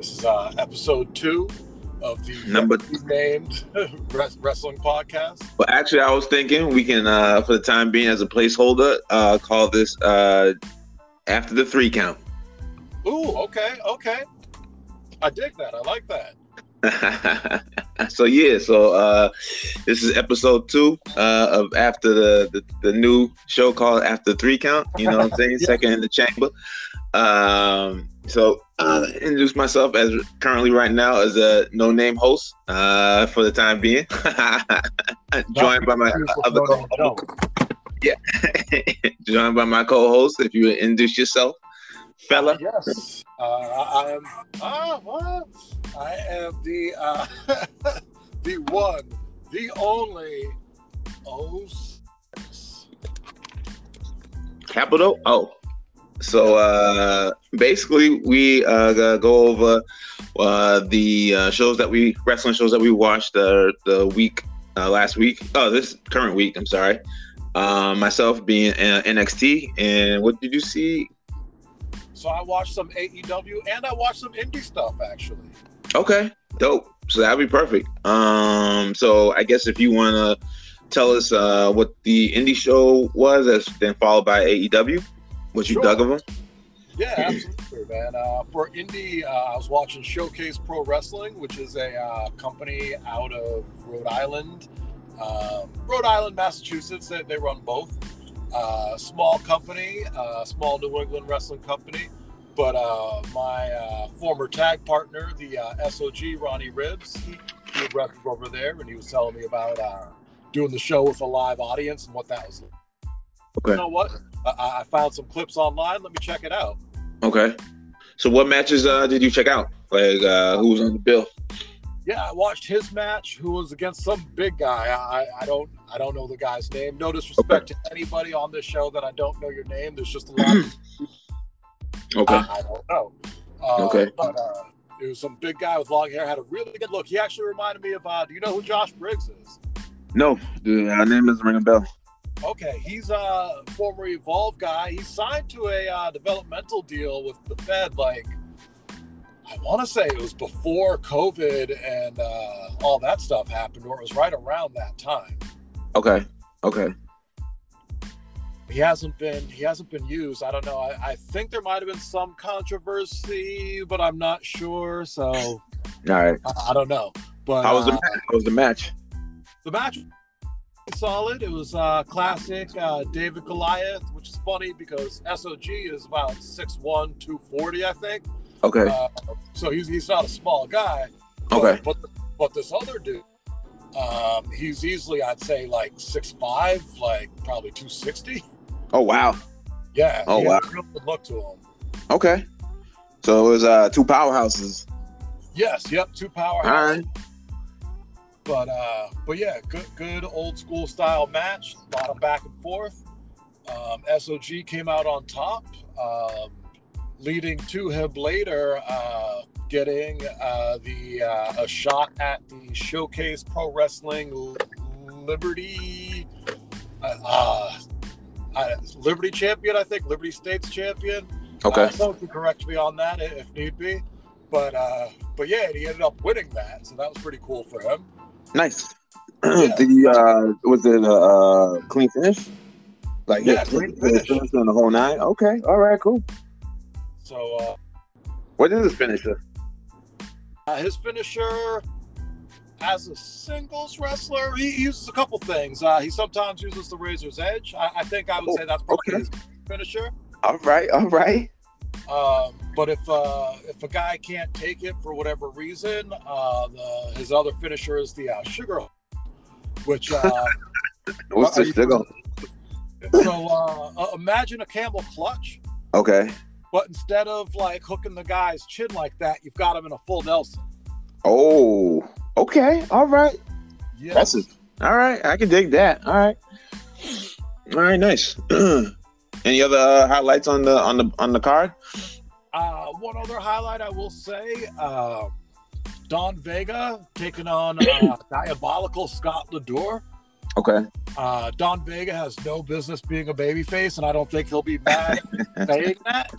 This is episode 2 of the named wrestling podcast. Well, actually, I was thinking we can, for the time being, as a placeholder, call this After the Three Count. Ooh, okay. I dig that. I like that. So this is episode 2 of after the new show called After the Three Count. You know what I'm saying? Yeah. Second in the chamber. So introduce myself as currently right now as a no name host for the time being. Joined by my other co-host. Yeah, joined by my co-host. If you would introduce yourself, fella. Yes, I am the the one, the only O6. Capital O. So basically, we go over the wrestling shows that we watched the week last week. Oh, this current week. I'm sorry. Myself being NXT, and what did you see? So I watched some AEW and I watched some indie stuff actually. Okay, dope. So that'd be perfect. So I guess if you want to tell us what the indie show was, that's then followed by AEW, what you sure dug of them. Yeah, absolutely, man. For indie, I was watching Showcase Pro Wrestling, which is a company out of Rhode Island, Massachusetts. They run both. Small company, small New England wrestling company, but my former tag partner, the S.O.G. Ronnie Ribs, he wrestled over there, and he was telling me about doing the show with a live audience and what that was like. Okay. You know what? I found some clips online. Let me check it out. Okay. So what matches did you check out? Like, who was on the bill? Yeah, I watched his match, who was against some big guy. I don't know the guy's name. No disrespect to anybody on this show that I don't know your name. There's just a lot of okay. I don't know. Okay. But it was some big guy with long hair, had a really good look. He actually reminded me of, do you know who Josh Briggs is? No, dude, my name doesn't ring a bell. Okay, he's a former Evolve guy. He's signed to a developmental deal with the Fed, like, I want to say it was before COVID and all that stuff happened, or it was right around that time. Okay. He hasn't been used. I don't know. I think there might have been some controversy, but I'm not sure. So, all right. I don't know. But how was the match? The match was solid. It was classic David Goliath, which is funny because S.O.G. is about 6'1", 240, I think. Okay. So he's not a small guy. But, okay. But this other dude, he's easily, I'd say, like 6'5", like probably 260. Oh, wow. Yeah. Oh, wow. He had a real good look to him. Okay. So it was two powerhouses. Yes. Yep. Two powerhouses. All right. But yeah, good old school style match. A lot of back and forth. SOG came out on top. Leading to him later getting a shot at the Showcase Pro Wrestling Liberty champion, I think, Liberty States champion. Okay. Someone can correct me on that if need be. But yeah, he ended up winning that, so that was pretty cool for him. Nice. Yeah. Was it a clean finish? Like, yeah, clean finish on the whole nine? Okay, all right, cool. So, what is his finisher? His finisher, as a singles wrestler, he uses a couple things. He sometimes uses the Razor's Edge. I think I would say that's probably his finisher. All right. But if a guy can't take it for whatever reason, his other finisher is the Sugar, which what's the Sugar? So imagine a camel clutch. Okay. But instead of like hooking the guy's chin like that, you've got him in a full Nelson. Oh, okay. All right. Yes. That's it. All right. I can dig that. All right. Nice. Any other highlights on the card? One other highlight I will say: Don Vega taking on diabolical Scott Lador. Okay. Don Vega has no business being a babyface, and I don't think he'll be mad saying that.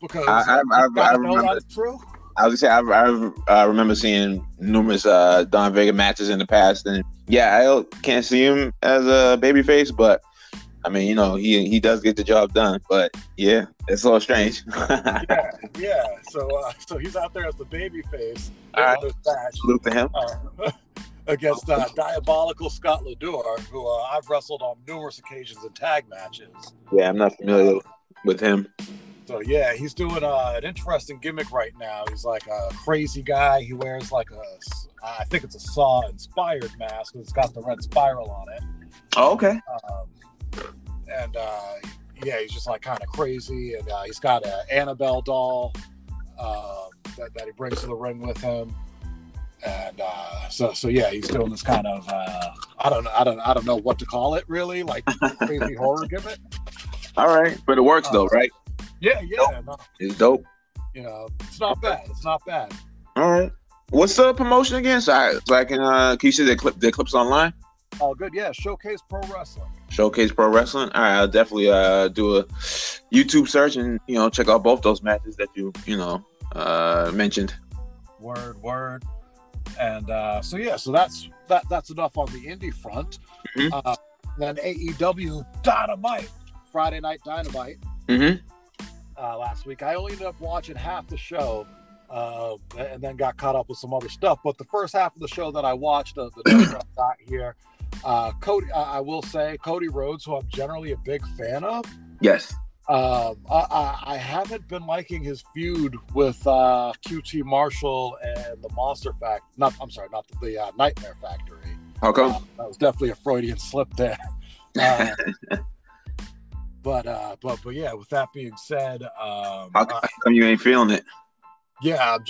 Because I remember, that's true. I was gonna say I remember seeing numerous Don Vega matches in the past, and yeah, I can't see him as a babyface, but I mean, you know, he does get the job done. But yeah, it's so strange. yeah. So he's out there as the babyface. All right, salute to him. Against Diabolical Scott Lador, who I've wrestled on numerous occasions in tag matches. Yeah, I'm not familiar with him. So, yeah, he's doing an interesting gimmick right now. He's like a crazy guy. He wears like I think it's a Saw-inspired mask. It's got the red spiral on it. Oh, okay. Yeah, he's just like kind of crazy. And he's got an Annabelle doll that he brings to the ring with him. And so yeah, he's doing this kind of I don't know what to call it really, like crazy horror gimmick. All right, but it works though, right? Yeah, dope. No, it's dope. You know, it's not bad. It's not bad. All right, what's the promotion again? So I can you see the clips online? All good. Yeah, Showcase Pro Wrestling. Showcase Pro Wrestling. All right, I'll definitely do a YouTube search and you know check out both those matches that you mentioned. Word. And so that's enough on the indie front. Mm-hmm. Then AEW Dynamite, Friday Night Dynamite. Mm-hmm. Last week, I only ended up watching half the show, and then got caught up with some other stuff. But the first half of the show that I watched, the dot here, Cody. I will say Cody Rhodes, who I'm generally a big fan of. Yes. I haven't been liking his feud with QT Marshall and the Monster Factory. Not the Nightmare Factory. How come? That was definitely a Freudian slip there. But yeah. With that being said, how come you ain't feeling it? Yeah, I'm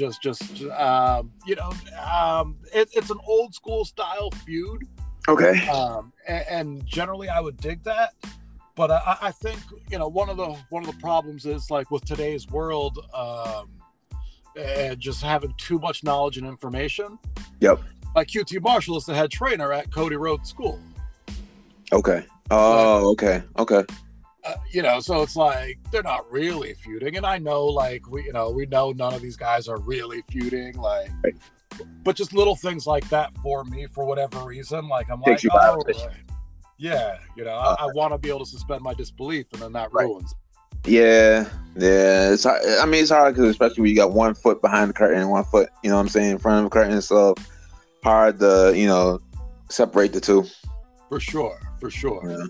it's an old school style feud. Okay. And generally, I would dig that. But I think you know one of the problems is like with today's world, and just having too much knowledge and information. Yep. Like QT Marshall is the head trainer at Cody Rhodes School. Okay. Oh, okay. You know, so it's like they're not really feuding, and I know like we know none of these guys are really feuding, like. Right. But just little things like that for me, for whatever reason, like I'm like, oh. Yeah, you know, I want to be able to suspend my disbelief, and then that ruins. Yeah. It's hard. I mean, it's hard because especially when you got one foot behind the curtain and one foot, you know what I'm saying, in front of the curtain. So hard to, you know, separate the two. For sure. Yeah.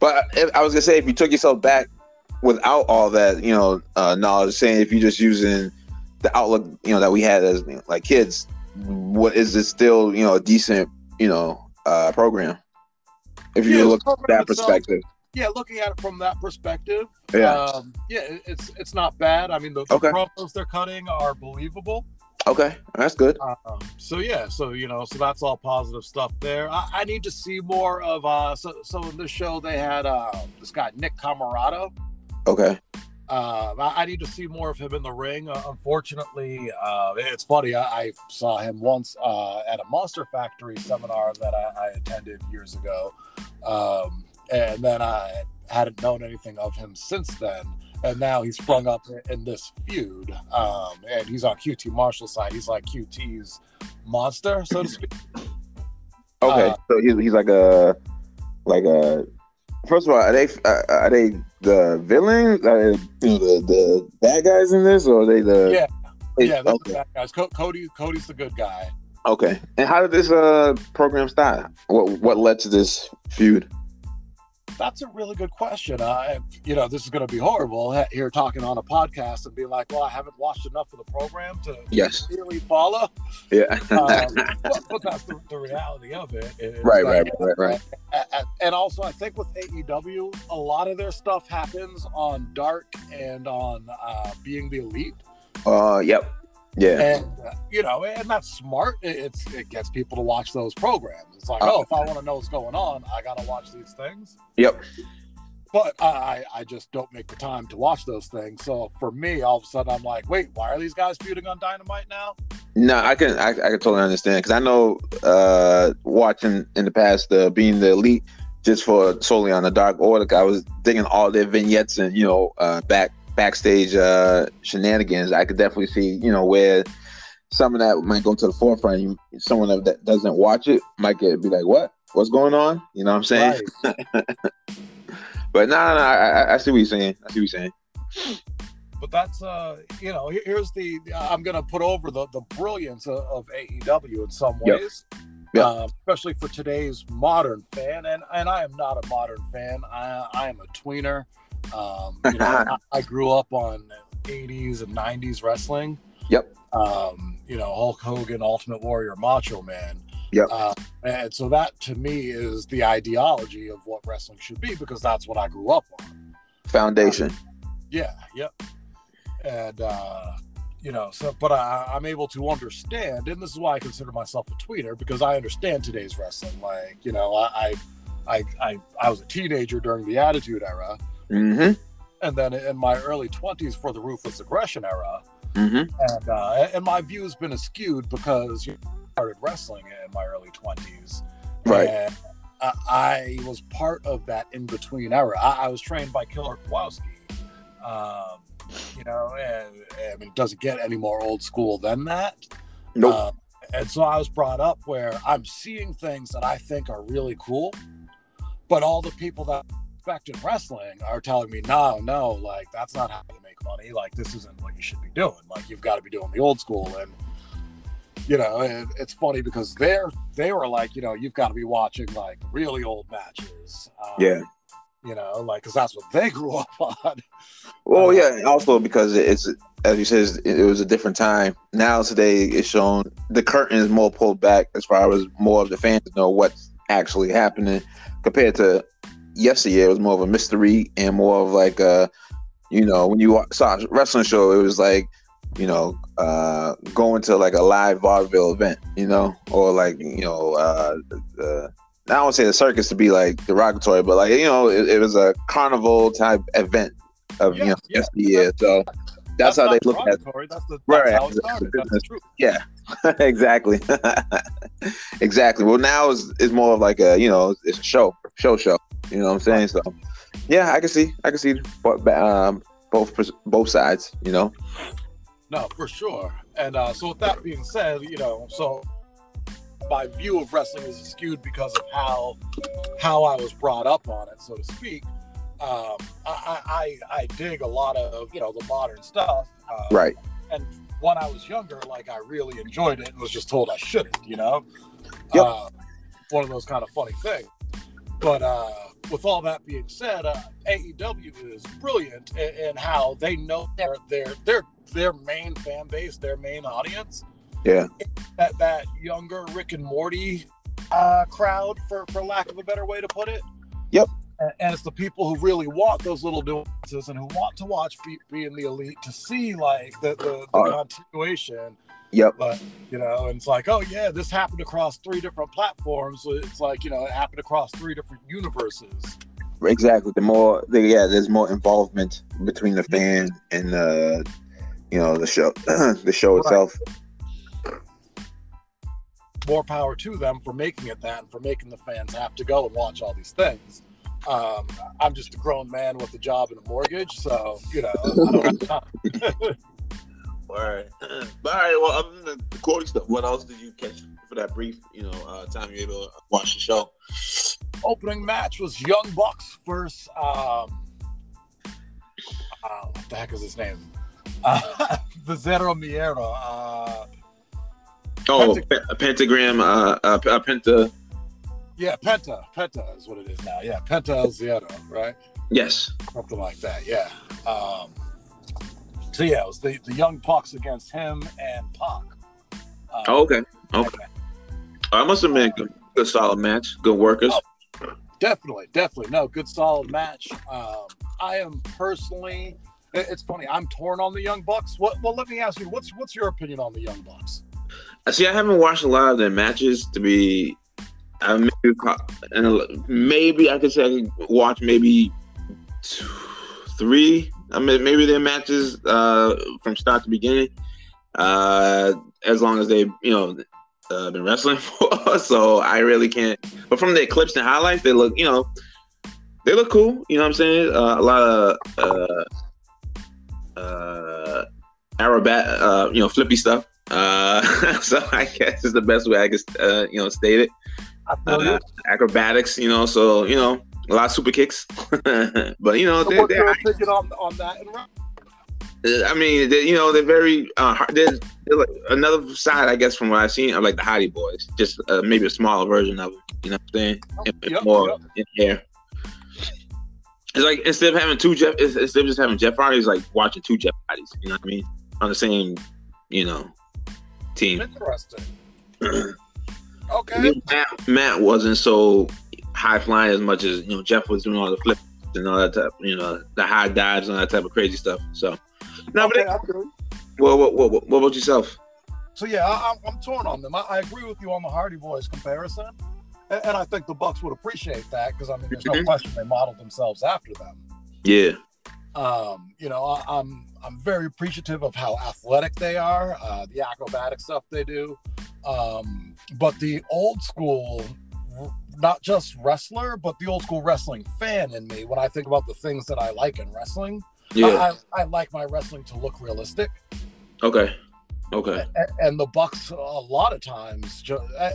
But I was going to say, if you took yourself back without all that, you know, knowledge, saying if you're just using the outlook, you know, that we had as you know, like kids, what is it still, you know, a decent, you know, program? If you look at that perspective. Yeah, looking at it from that perspective, yeah, it's not bad. I mean, the promos they're cutting are believable. Okay, that's good. So that's all positive stuff there. I need to see more of, so in this show they had this guy, Nick Comoroto. Okay. I need to see more of him in the ring. Unfortunately, it's funny. I saw him once at a Monster Factory seminar that I attended years ago, and then I hadn't known anything of him since then. And now he's sprung up in this feud, and he's on QT Marshall's side. He's like QT's monster, so to speak. Okay, so he's like a. First of all, are they the villains? Are they the bad guys in this, or are they the? Yeah, they're the bad guys. Cody's the good guy. Okay, and how did this program start? What led to this feud? That's a really good question. You know, this is going to be horrible here talking on a podcast and being like, well, I haven't watched enough of the program to really follow. Yeah. But that's the reality of it. Right. And also, I think with AEW, a lot of their stuff happens on Dark and on Being the Elite. Yep. Yeah. And, and that's smart. It gets people to watch those programs. It's like, if I want to know what's going on, I got to watch these things. Yep. But I just don't make the time to watch those things. So for me, all of a sudden, I'm like, wait, why are these guys feuding on Dynamite now? No, I can totally understand. Because I know watching in the past Being the Elite just solely on the Dark Order, I was digging all their vignettes and, back backstage shenanigans, I could definitely see, you know, where some of that might go to the forefront. You, someone that doesn't watch it might be like, what's going on? You know what I'm saying? Right. But no, I see what you're saying. I see what you're saying. But that's, you know, here's the, I'm going to put over the brilliance of AEW in some ways, especially for today's modern fan. And I am not a modern fan. I am a tweener. You know, I grew up on 80s and 90s wrestling. Yep. You know, Hulk Hogan, Ultimate Warrior, Macho Man. Yep. And so that to me is the ideology of what wrestling should be, because that's what I grew up on. Foundation. And, you know, so, but I'm able to understand, and this is why I consider myself a tweener, because I understand today's wrestling. Like, you know, I was a teenager during the Attitude Era. Mm-hmm. And then in my early 20s for the Ruthless Aggression Era. Mm-hmm. And my view's been askewed because I started wrestling in my early 20s. Right. And I was part of that in-between era. I was trained by Killer Kowalski. You know, and I mean, it doesn't get any more old school than that. Nope. And so I was brought up where I'm seeing things that I think are really cool, but all the people that respect in wrestling are telling me, no, like, that's not how you make money. Like, this isn't what you should be doing. Like, you've got to be doing the old school. And, you know, it's funny because they were like, you know, you've got to be watching, like, really old matches. Yeah. You know, like, because that's what they grew up on. Well, yeah, and also because it's, as you said, it was a different time. Now today, it's shown the curtain is more pulled back as far as more of the fans know what's actually happening compared to yesteryear. It was more of a mystery and more of like, you know, when you saw a wrestling show, it was like, you know, going to like a live vaudeville event, you know, or like, you know, I don't say the circus to be like derogatory, but like, you know, it was a carnival type event of yesteryear. So that's how they look at it. That's how it started. Yeah, exactly, exactly. Well, now it's more of like a, you know, it's a show. You know what I'm saying? So yeah, I can see both sides. You know, no, for sure. And so with that being said, you know, so my view of wrestling is skewed because of how I was brought up on it, so to speak. I dig a lot of, you know, the modern stuff. Right. And when I was younger, like, I really enjoyed it and was just told I shouldn't, you know? Yep. One of those kind of funny things. But with all that being said, AEW is brilliant in how they know their main fan base, their main audience. Yeah, that younger Rick and Morty crowd, for lack of a better way to put it. Yep. And it's the people who really want those little nuances and who want to watch Being the Elite to see, like, the continuation. Yep. But, you know, and it's like, oh, yeah, this happened across three different platforms. It's like, you know, it happened across three different universes. Exactly. There's more involvement between the fan and the, you know, the show, the show itself. More power to them for making it that, and for making the fans have to go and watch all these things. I'm just a grown man with a job and a mortgage, so, you know, I don't have time. All right. Well, other than the Cody stuff, what else did you catch for that brief, you know, time you were able to watch the show? Opening match was Young Bucks versus what the heck is his name? The Zero Miero. Penta. Yeah, Penta. Penta is what it is now. Yeah, Penta El Zero, right? Yes. Something like that, yeah. So, yeah, it was the Young Bucks against him and Pac. Okay. I must have been a good, solid match. Good workers. Oh, definitely. No, good, solid match. I am personally... It's funny. I'm torn on the Young Bucks. Well, let me ask you, what's your opinion on the Young Bucks? See, I haven't watched a lot of their matches to be. Maybe I could say I could watch maybe two, three. I mean, maybe their matches from start to beginning, as long as they've, you know, been wrestling for. So I really can't. But from their clips and highlights, they look, you know, they look cool. You know what I'm saying? A lot of acrobat, flippy stuff. So I guess is the best way I could, state it. Acrobatics, so a lot of super kicks. But they're opinion on that. I mean, they're very they're like another side, I guess, from what I've seen, of like the Hottie Boys, just maybe a smaller version of it. You know what I'm saying? In air. It's like instead of having instead of just having Jeff Hardy, it's like watching two Jeff Hardys. You know what I mean? On the same, team. Interesting. Okay. Matt wasn't so high flying as much as Jeff was doing all the flips and all that type, the high dives and all that type of crazy stuff. So no, okay, but what about yourself? So yeah, I'm torn on them. I agree with you on the Hardy Boys comparison, and I think the Bucks would appreciate that because I mean, there's no question they modeled themselves after them. Yeah. I'm very appreciative of how athletic they are, the acrobatic stuff they do. But the old school, not just wrestler, but the old school wrestling fan in me, when I think about the things that I like in wrestling, I like my wrestling to look realistic. Okay. And the Bucks, a lot of times,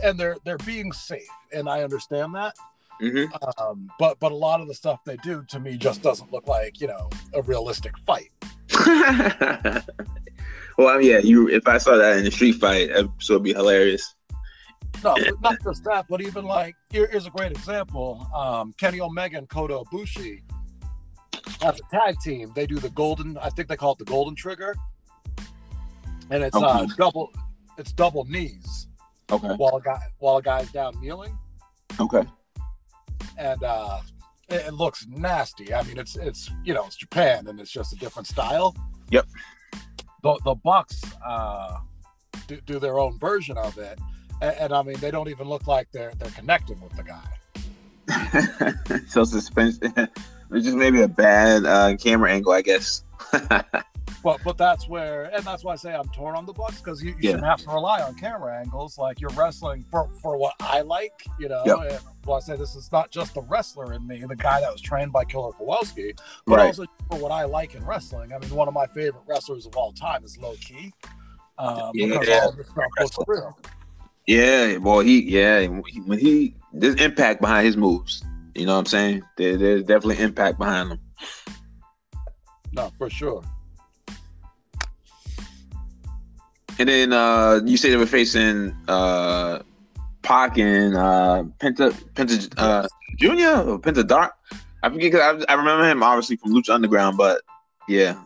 and they're being safe, and I understand that. Mm-hmm. But a lot of the stuff they do to me just doesn't look like a realistic fight. Well, yeah, if I saw that in a street fight, it would be hilarious. No, but not just that, but even like, here's a great example. Kenny Omega and Kota Ibushi, as a tag team, they do the golden, I think they call it the golden trigger. And it's double knees. Okay. While a guy's down kneeling. Okay. And it looks nasty. I mean, it's Japan, and it's just a different style. Yep. The Bucks do their own version of it, and I mean, they don't even look like they're connecting with the guy. So suspension, it's just maybe a bad camera angle, I guess. But that's where, and that's why I say I'm torn on the Bucks, because you shouldn't have to rely on camera angles. Like, you're wrestling for what I like, Yep. Well, I say this is not just the wrestler in me, the guy that was trained by Killer Kowalski, but also for what I like in wrestling. I mean, one of my favorite wrestlers of all time is Low Ki, because all of this stuff looks real. Yeah, boy, there's impact behind his moves. You know what I'm saying? There's definitely impact behind them. No, for sure. And then you say they were facing Pac and Penta Jr. or Penta Doc. I forget, because I remember him obviously from Lucha Underground, but yeah.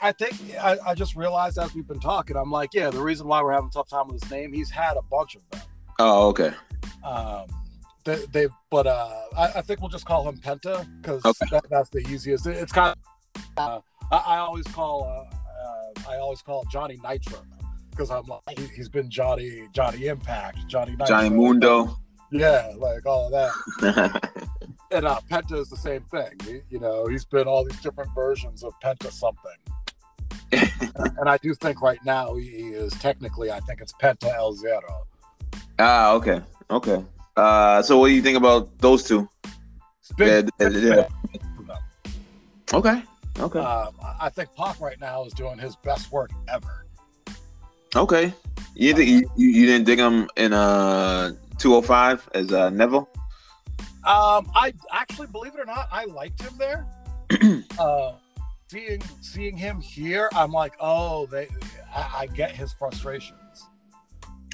I think I just realized as we've been talking, I'm like, yeah, the reason why we're having a tough time with his name, he's had a bunch of them. Oh, okay. I think we'll just call him Penta because that's the easiest. It's kind of I always call Johnny Nitro because I'm like, he's been Johnny Impact, Johnny Nitro, Johnny Mundo, like all of that. And Penta is the same thing. He's been all these different versions of Penta something. And I do think right now he is technically, I think it's Penta El Zero. Ah, okay. So what do you think about those two? Okay. Okay. I think Pac right now is doing his best work ever. Okay. You didn't dig him in 205 as Neville? I actually, believe it or not, I liked him there. Seeing him here, I'm like, I get his frustrations.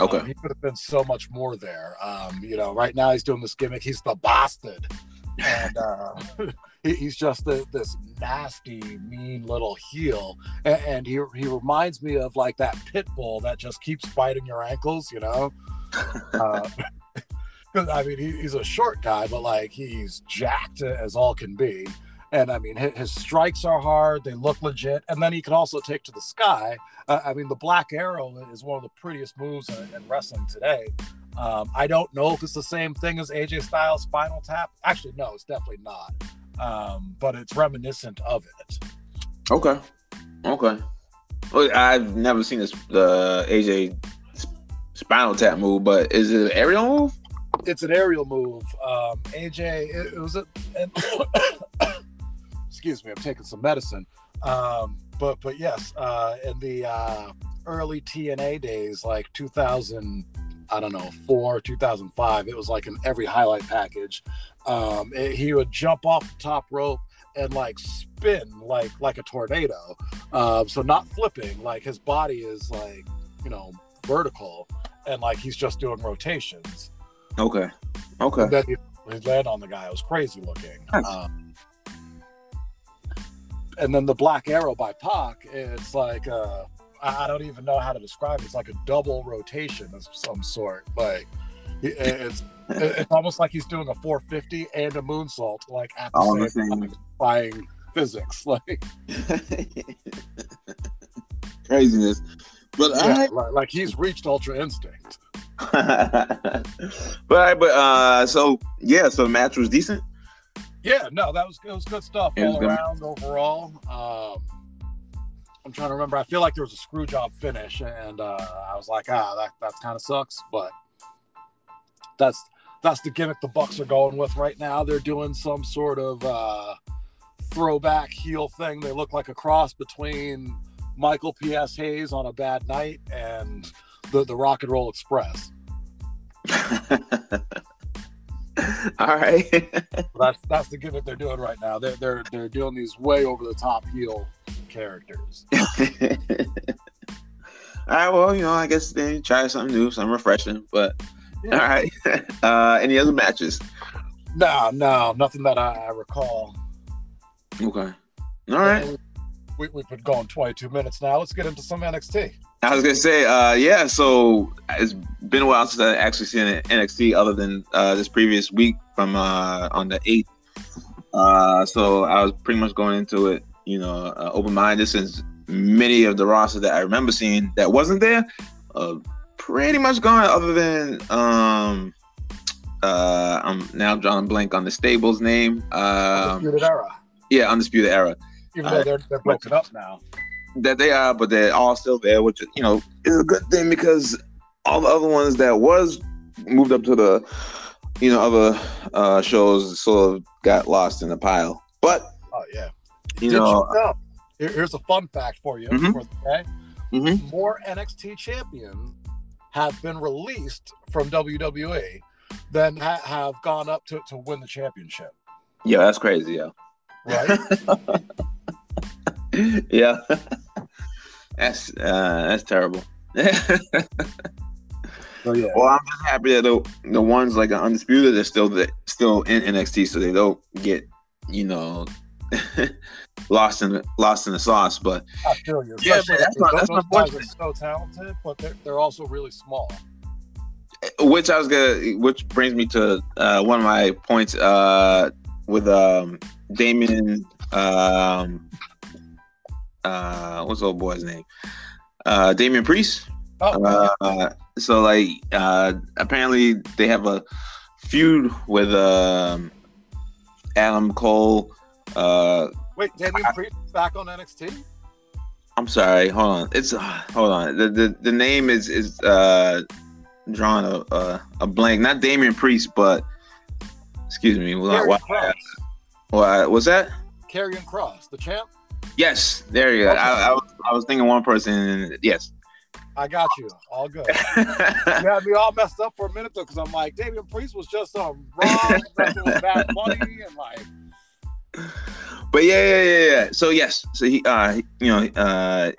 Okay. He could have been so much more there. Right now he's doing this gimmick. He's the bastard. And he's just this nasty, mean little heel, and he reminds me of like that pit bull that just keeps biting your ankles, I mean, he's a short guy, but like he's jacked as all can be, and I mean, his strikes are hard, they look legit, and then he can also take to the sky. I mean, the Black Arrow is one of the prettiest moves in wrestling today. I don't know if it's the same thing as AJ Styles' Spinal Tap. Actually, no, it's definitely not. But it's reminiscent of it. Okay. Well, I've never seen the AJ Spinal Tap move, but is it an aerial move? It's an aerial move. AJ, it was excuse me, I'm taking some medicine. But yes, in the early TNA days, like 2004, 2005, it was like in every highlight package. He would jump off the top rope and like spin like a tornado. So not flipping, like his body is like, you know, vertical, and like he's just doing rotations. Okay. And then he landed on the guy. It was crazy looking. Nice. And then the Black Arrow by Pac, it's like I don't even know how to describe it. It's like a double rotation of some sort. Like it's almost like he's doing a 450 and a moonsault, like at the same time, defying physics, like craziness. But yeah, like he's reached Ultra Instinct. So the match was decent. Yeah, no, it was good stuff all around overall. I'm trying to remember. I feel like there was a screw job finish, and I was like, that kind of sucks. But that's the gimmick the Bucks are going with right now. They're doing some sort of throwback heel thing. They look like a cross between Michael P.S. Hayes on a bad night and the Rock and Roll Express. All right, that's the gimmick they're doing right now. They're doing these way over the top heel characters. All right, well, you know, I guess they try something new, something refreshing. But yeah. All right, any other matches? No, nothing that I recall. Okay, all right. We've been going 22 minutes now. Let's get into some NXT. I was going to say, so it's been a while since I actually seen an NXT other than this previous week from on the 8th. So I was pretty much going into it, you know, open-minded, since many of the roster that I remember seeing that wasn't there, pretty much gone, other than I'm now drawing a blank on the stable's name. Undisputed Era. Yeah, Undisputed Era. Even though they're broken up now. That they are, but they're all still there, which, you know, is a good thing, because all the other ones that was moved up to the, you know, other shows sort of got lost in the pile. But here's a fun fact for you. Mm-hmm. Mm-hmm. More NXT champions have been released from WWE than have gone up to win the championship. Yeah, that's crazy. Yeah, right. Yeah, that's terrible. Well, I'm just happy that the ones like Undisputed are still in NXT, so they don't get, you know, lost in the sauce. But I feel you. Yeah, that's those guys are so talented, but they're also really small. Which brings me to one of my points with Damon. What's the old boy's name? Damian Priest. So like, apparently they have a feud with Adam Cole. Wait, Damian Priest is back on NXT? I'm sorry, hold on. It's hold on. The name is drawing a blank. Not Damian Priest, but excuse me. What's that? Karrion Kross, the champ. Yes, there you go. Okay. I was thinking one person. Yes, I got you. All good. Yeah, we all messed up for a minute though, because I'm like, Damian Priest was just wrong, with bad money, and like. But yeah. So yes, so he, you know,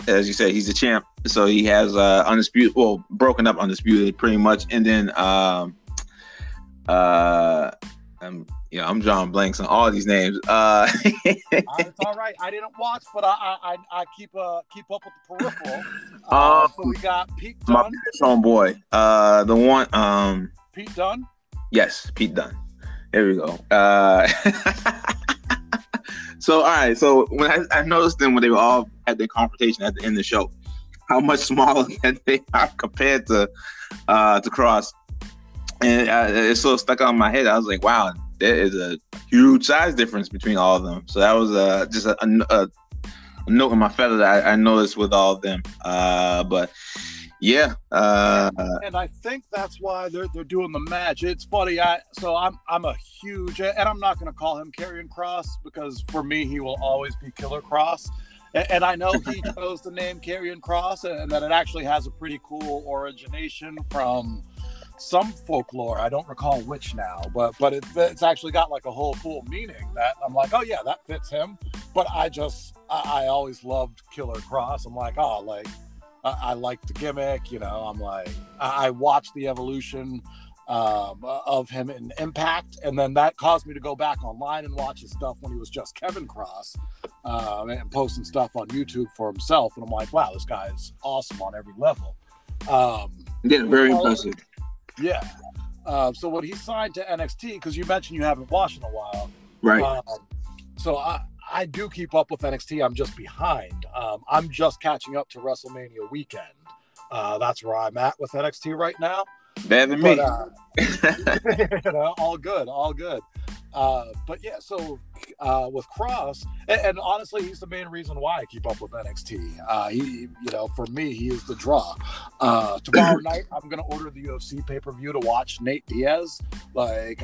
as you said, he's the champ. So he has Undisputed, well, broken up Undisputed pretty much, and then I'm drawing blanks on all these names. It's all right. I didn't watch, but I keep up with the peripheral. So we got Pete Dunne. My homeboy. The one. Pete Dunne. Yes, Pete Dunne. There we go. So all right. So when I noticed them when they were all at their confrontation at the end of the show, how much smaller that they are compared to Kross. And it sort of stuck out in my head. I was like, wow, there is a huge size difference between all of them. So that was just a note in my feather that I noticed with all of them. But yeah. And I think that's why they're doing the match. It's funny. I'm a huge, and I'm not going to call him Karrion Kross, because for me, he will always be Killer Kross. And I know he chose the name Karrion Kross, and that it actually has a pretty cool origination from some folklore. I don't recall which now, but it's actually got like a whole cool meaning that I'm like, oh yeah, that fits him. But I always loved Killer Kross. I'm like, oh, like I like the gimmick, you know. I'm like, I watched the evolution of him in Impact, and then that caused me to go back online and watch his stuff when he was just Kevin Kross, and posting stuff on YouTube for himself. And I'm like, wow, this guy is awesome on every level. Impressive. Yeah. So when he signed to NXT, because you mentioned you haven't watched in a while, right? So I do keep up with NXT. I'm just behind. I'm just catching up to WrestleMania weekend. That's where I'm at with NXT right now. Better than me. You know, all good. But yeah, so with Kross, and honestly, he's the main reason why I keep up with NXT. For me, he is the draw. Tomorrow night, I'm going to order the UFC pay-per-view to watch Nate Diaz. Like,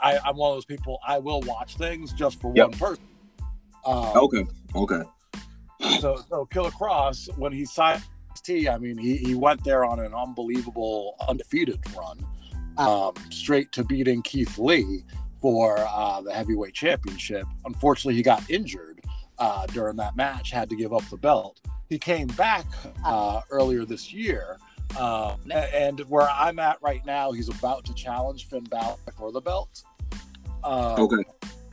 I'm one of those people, I will watch things just for one person. Okay. So Killer Kross, when he signed NXT, I mean, he went there on an unbelievable undefeated run, straight to beating Keith Lee for the heavyweight championship. Unfortunately, he got injured during that match, had to give up the belt. He came back earlier this year, and where I'm at right now, he's about to challenge Finn Balor for the belt. Okay,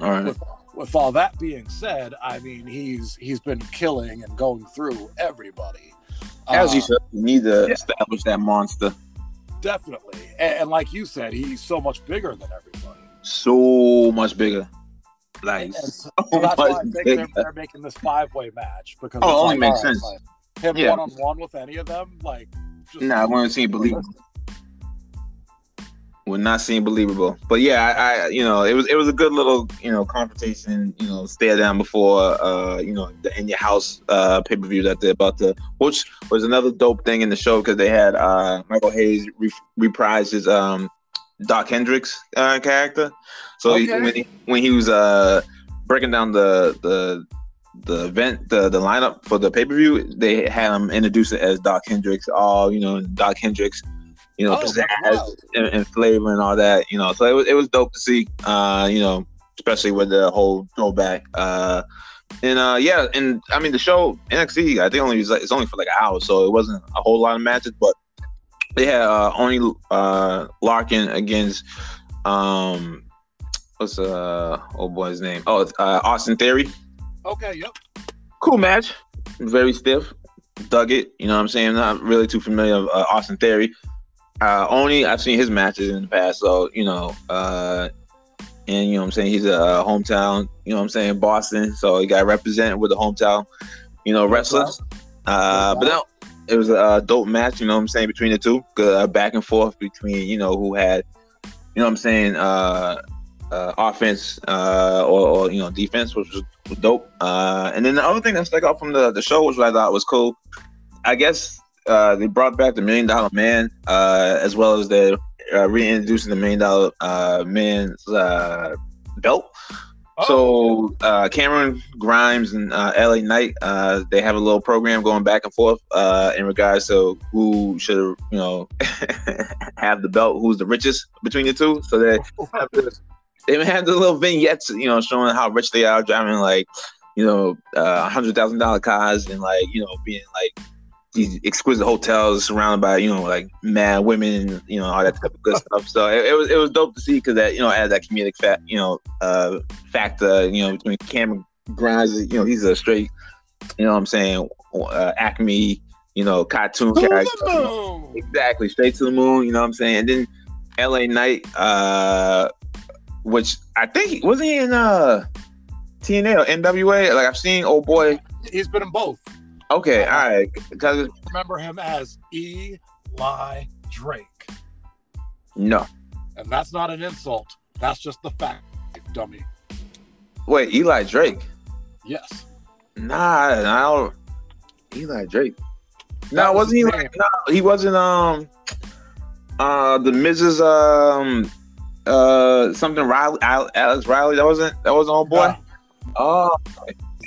all right. With all that being said, I mean, he's been killing and going through everybody. As you said, you need to establish that monster. Definitely. And like you said, he's so much bigger than everybody. So much bigger. Like, they're making this five-way match. Because it only makes sense. Like, him one-on-one with any of them, like... I wouldn't seem believable. Would not seem believable. But yeah, I it was a good little, confrontation, stare down before the In Your House pay-per-view that they're about to, which was another dope thing in the show, because they had Michael Hayes reprise his Doc Hendricks character. So when he was breaking down the event, the lineup for the pay-per-view, they had him introduce it as Doc Hendricks, Doc Hendricks, pizzazz and flavor and all that, So it was dope to see, especially with the whole throwback. And I mean, the show NXT, I think it's only for like an hour, so it wasn't a whole lot of matches, but they had Oney Larkin against what's old boy's name? Oh, it's Austin Theory. Okay, yep. Cool match. Very stiff. Dug it. You know what I'm saying? Not really too familiar with Austin Theory. Oney, I've seen his matches in the past, so, and you know what I'm saying, he's a hometown, Boston, so he got represented with the hometown, wrestlers. But no, it was a dope match, between the two, back and forth between, who had, offense or defense, which was dope. And then the other thing that stuck out from the show, which I thought was cool, I guess, they brought back the $1 Million Man, as well as they're reintroducing the $1 Million Man's belt. Oh. So Cameron Grimes and LA Knight, they have a little program going back and forth in regards to who should, have the belt, who's the richest between the two. So they have the little vignettes, showing how rich they are, driving like, $100,000 cars and like, being like, these exquisite hotels surrounded by, like mad women, all that type of good stuff. So it was dope to see, because that, add that comedic factor, between Cameron Grimes, he's a straight, Acme, cartoon character. Exactly. Straight to the moon, And then LA Knight, which I think, wasn't he in TNA or NWA? Like, I've seen old boy. He's been in both. Okay, all right. I remember him as Eli Drake. No. And that's not an insult. That's just the fact, dummy. Wait, Eli Drake? Yes. Nah, Eli Drake. No, wasn't he? He wasn't. The Mrs. Something Riley, Alex Riley. That wasn't old boy. No. Oh.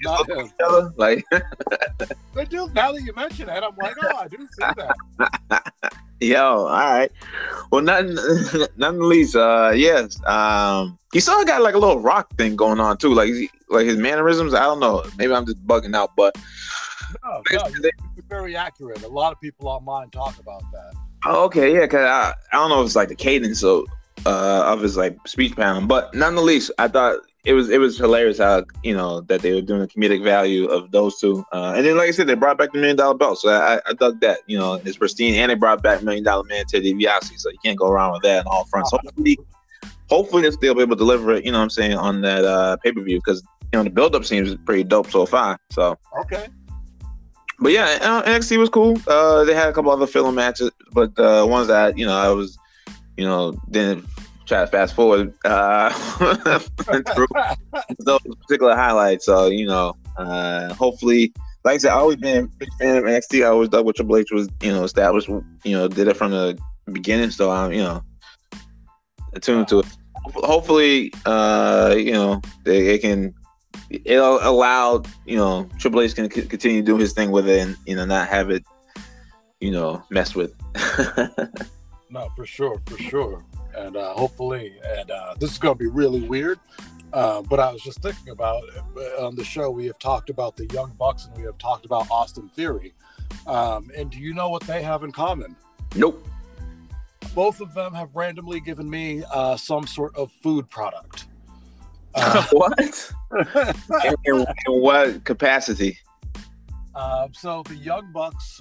not him. Like, but dude, now that you mention it, I'm like, oh, I didn't see that. Yo, all right. Well, nonetheless, yes. He still got like a little rock thing going on too, like his mannerisms. I don't know. Maybe I'm just bugging out, but oh, no, it's very accurate. A lot of people online talk about that. Oh, okay, yeah, cause I don't know if it's like the cadence of his like speech pattern, but nonetheless, I thought it was hilarious how, you know, that they were doing the comedic value of those two, and then like I said, they brought back the $1 million belt, so I dug that, you know, it's pristine, and they brought back $1 million man to the DiBiase, so you can't go around with that on all fronts. Hopefully they'll still be able to deliver it, you know what I'm saying, on that pay-per-view, because you know the build-up seems pretty dope so far. So okay. But yeah, NXT was cool. They had a couple other filler matches, but ones that, you know, I was, you know, didn't try to fast forward through those particular highlights. So, you know, hopefully, like I said, I've always been a big fan of NXT. I always thought what Triple H was, you know, established, you know, did it from the beginning. So I'm, you know, attuned to it. Hopefully, you know, they can. It'll allow, you know, Triple H can continue to do his thing with it and, you know, not have it, you know, messed with. No, for sure. And hopefully, and this is going to be really weird, but I was just thinking about, on the show, we have talked about the Young Bucks and we have talked about Austin Theory. And do you know what they have in common? Nope. Both of them have randomly given me some sort of food product. What? in what capacity? So the Young Bucks,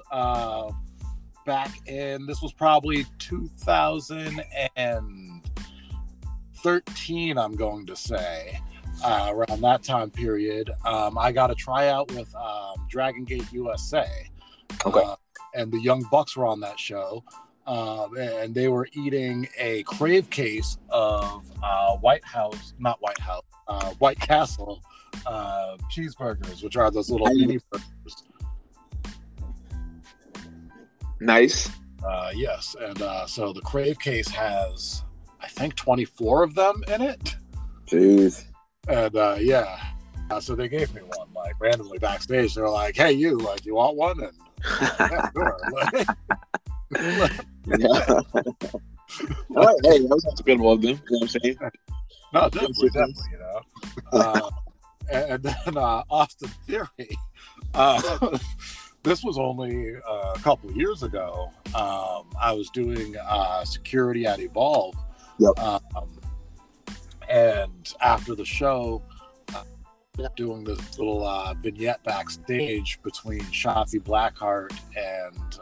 back in, this was probably 2013, I'm going to say, around that time period, I got a tryout with Dragon Gate USA. Okay. And the Young Bucks were on that show. And they were eating a crave case of White Castle cheeseburgers, which are those little mini burgers. Nice. Yes, and so the crave case has, I think, 24 of them in it. Jeez. And yeah, so they gave me one, like randomly backstage. They're like, "Hey, you, like, you want one?" And yeah, sure. Yeah. All right, hey, that's a good one, dude. You know what I'm saying? No, definitely, you know. And then Austin Theory. This was only a couple of years ago. I was doing security at Evolve. Yep. And after the show, doing this little vignette backstage between Shotzi Blackheart and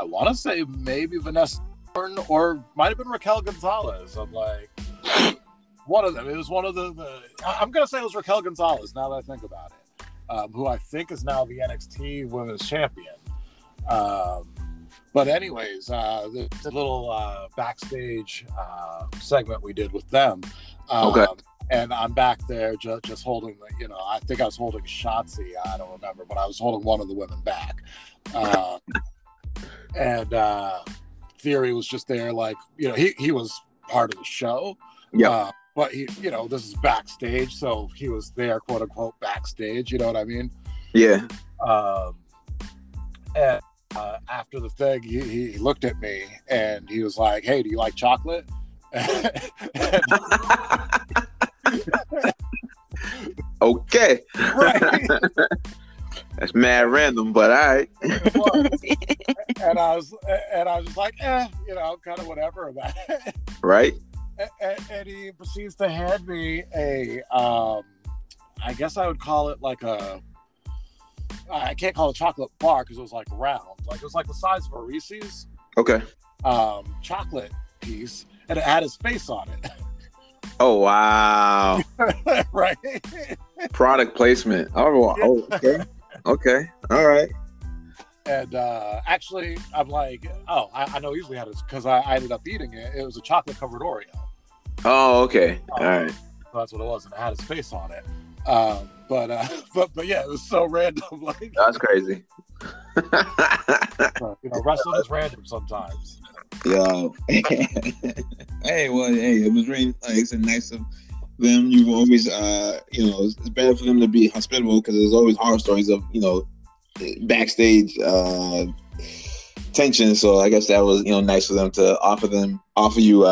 I want to say maybe Vanessa Martin, or might have been Raquel Gonzalez. I'm like, one of them. It was one of the I'm going to say it was Raquel Gonzalez, now that I think about it, who I think is now the NXT Women's Champion. But anyways, this little backstage segment we did with them. Okay. And I'm back there just holding, you know, I think I was holding Shotzi. I don't remember, but I was holding one of the women back. And Theory was just there, like, you know, he was part of the show. Yeah. But, he, you know, this is backstage, so he was there, quote unquote, backstage. You know what I mean? Yeah. And after the thing, he looked at me and he was like, "Hey, do you like chocolate?" And, okay. Right. That's mad random, but all right. And I was just like, you know, kind of whatever about it. Right. And he proceeds to hand me a, I guess I would call it like a, I can't call it a chocolate bar because it was like round, like it was like the size of a Reese's. Okay. Chocolate piece, and it had his face on it. Oh, wow. Right. Product placement. Oh, okay. All right. And actually, I'm like, oh, I know usually how it is because I ended up eating it. It was a chocolate-covered Oreo. Oh, okay. All right. So that's what it was, and it had his face on it. But yeah, it was so random. Like, that's crazy. You know, wrestling is random sometimes. Yeah. Hey, well, hey, it was really nice of them, you've always, it's better for them to be hospitable because there's always horror stories of, backstage tension. So I guess that was, nice for them to offer you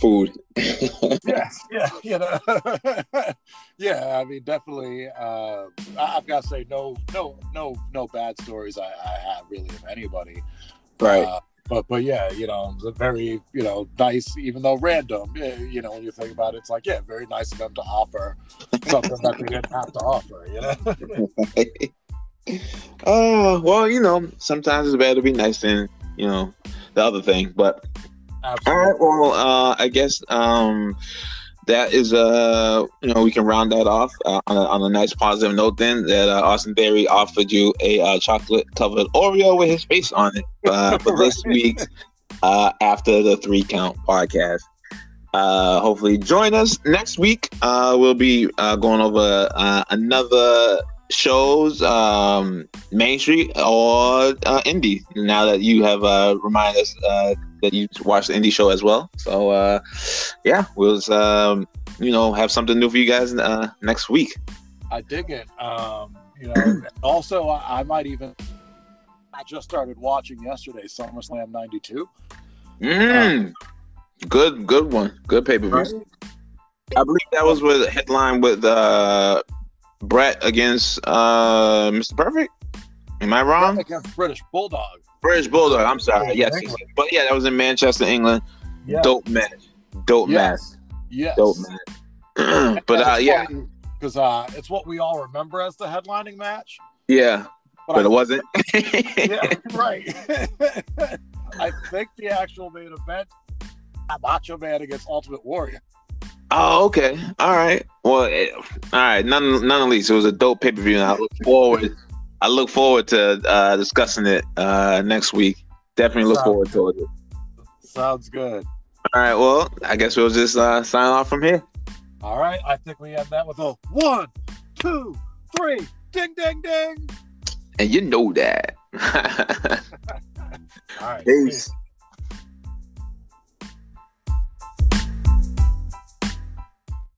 food. Yeah. I mean, definitely. I've got to say, no bad stories I have really of anybody. Right. But yeah, very, nice, even though random, when you think about it, it's like, yeah, very nice of them to offer something that they didn't have to offer, Well, sometimes it's better to be nice than, the other thing, but absolutely. All right, well, I guess that is, we can round that off on a nice positive note then that Austin Theory offered you a chocolate-covered Oreo with his face on it for this week's After the Three Count podcast. Hopefully join us next week. We'll be going over another shows, Main Street or Indie, now that you have reminded us that you watched the Indie show as well. So we'll have something new for you guys next week. I dig it. Also I just started watching yesterday SummerSlam 92. Good one. Good pay-per-view. I believe that was with headline with Brett against Mr. Perfect. Am I wrong? Against British Bulldog. I'm sorry. Yes. But yeah, that was in Manchester, England. Yes. Dope match. Yes. Dope match. But yeah, because it's what we all remember as the headlining match. Yeah, but it wasn't. Yeah, right. I think the actual main event: Macho Man against Ultimate Warrior. Oh, okay. All right. Well, none least, it was a dope pay-per-view, and I look forward to discussing it next week. Definitely look forward to it. Sounds good. All right. Well, I guess we'll just sign off from here. All right. I think we have that with a 1, 2, 3. Ding, ding, ding. And you know that. All right. Peace.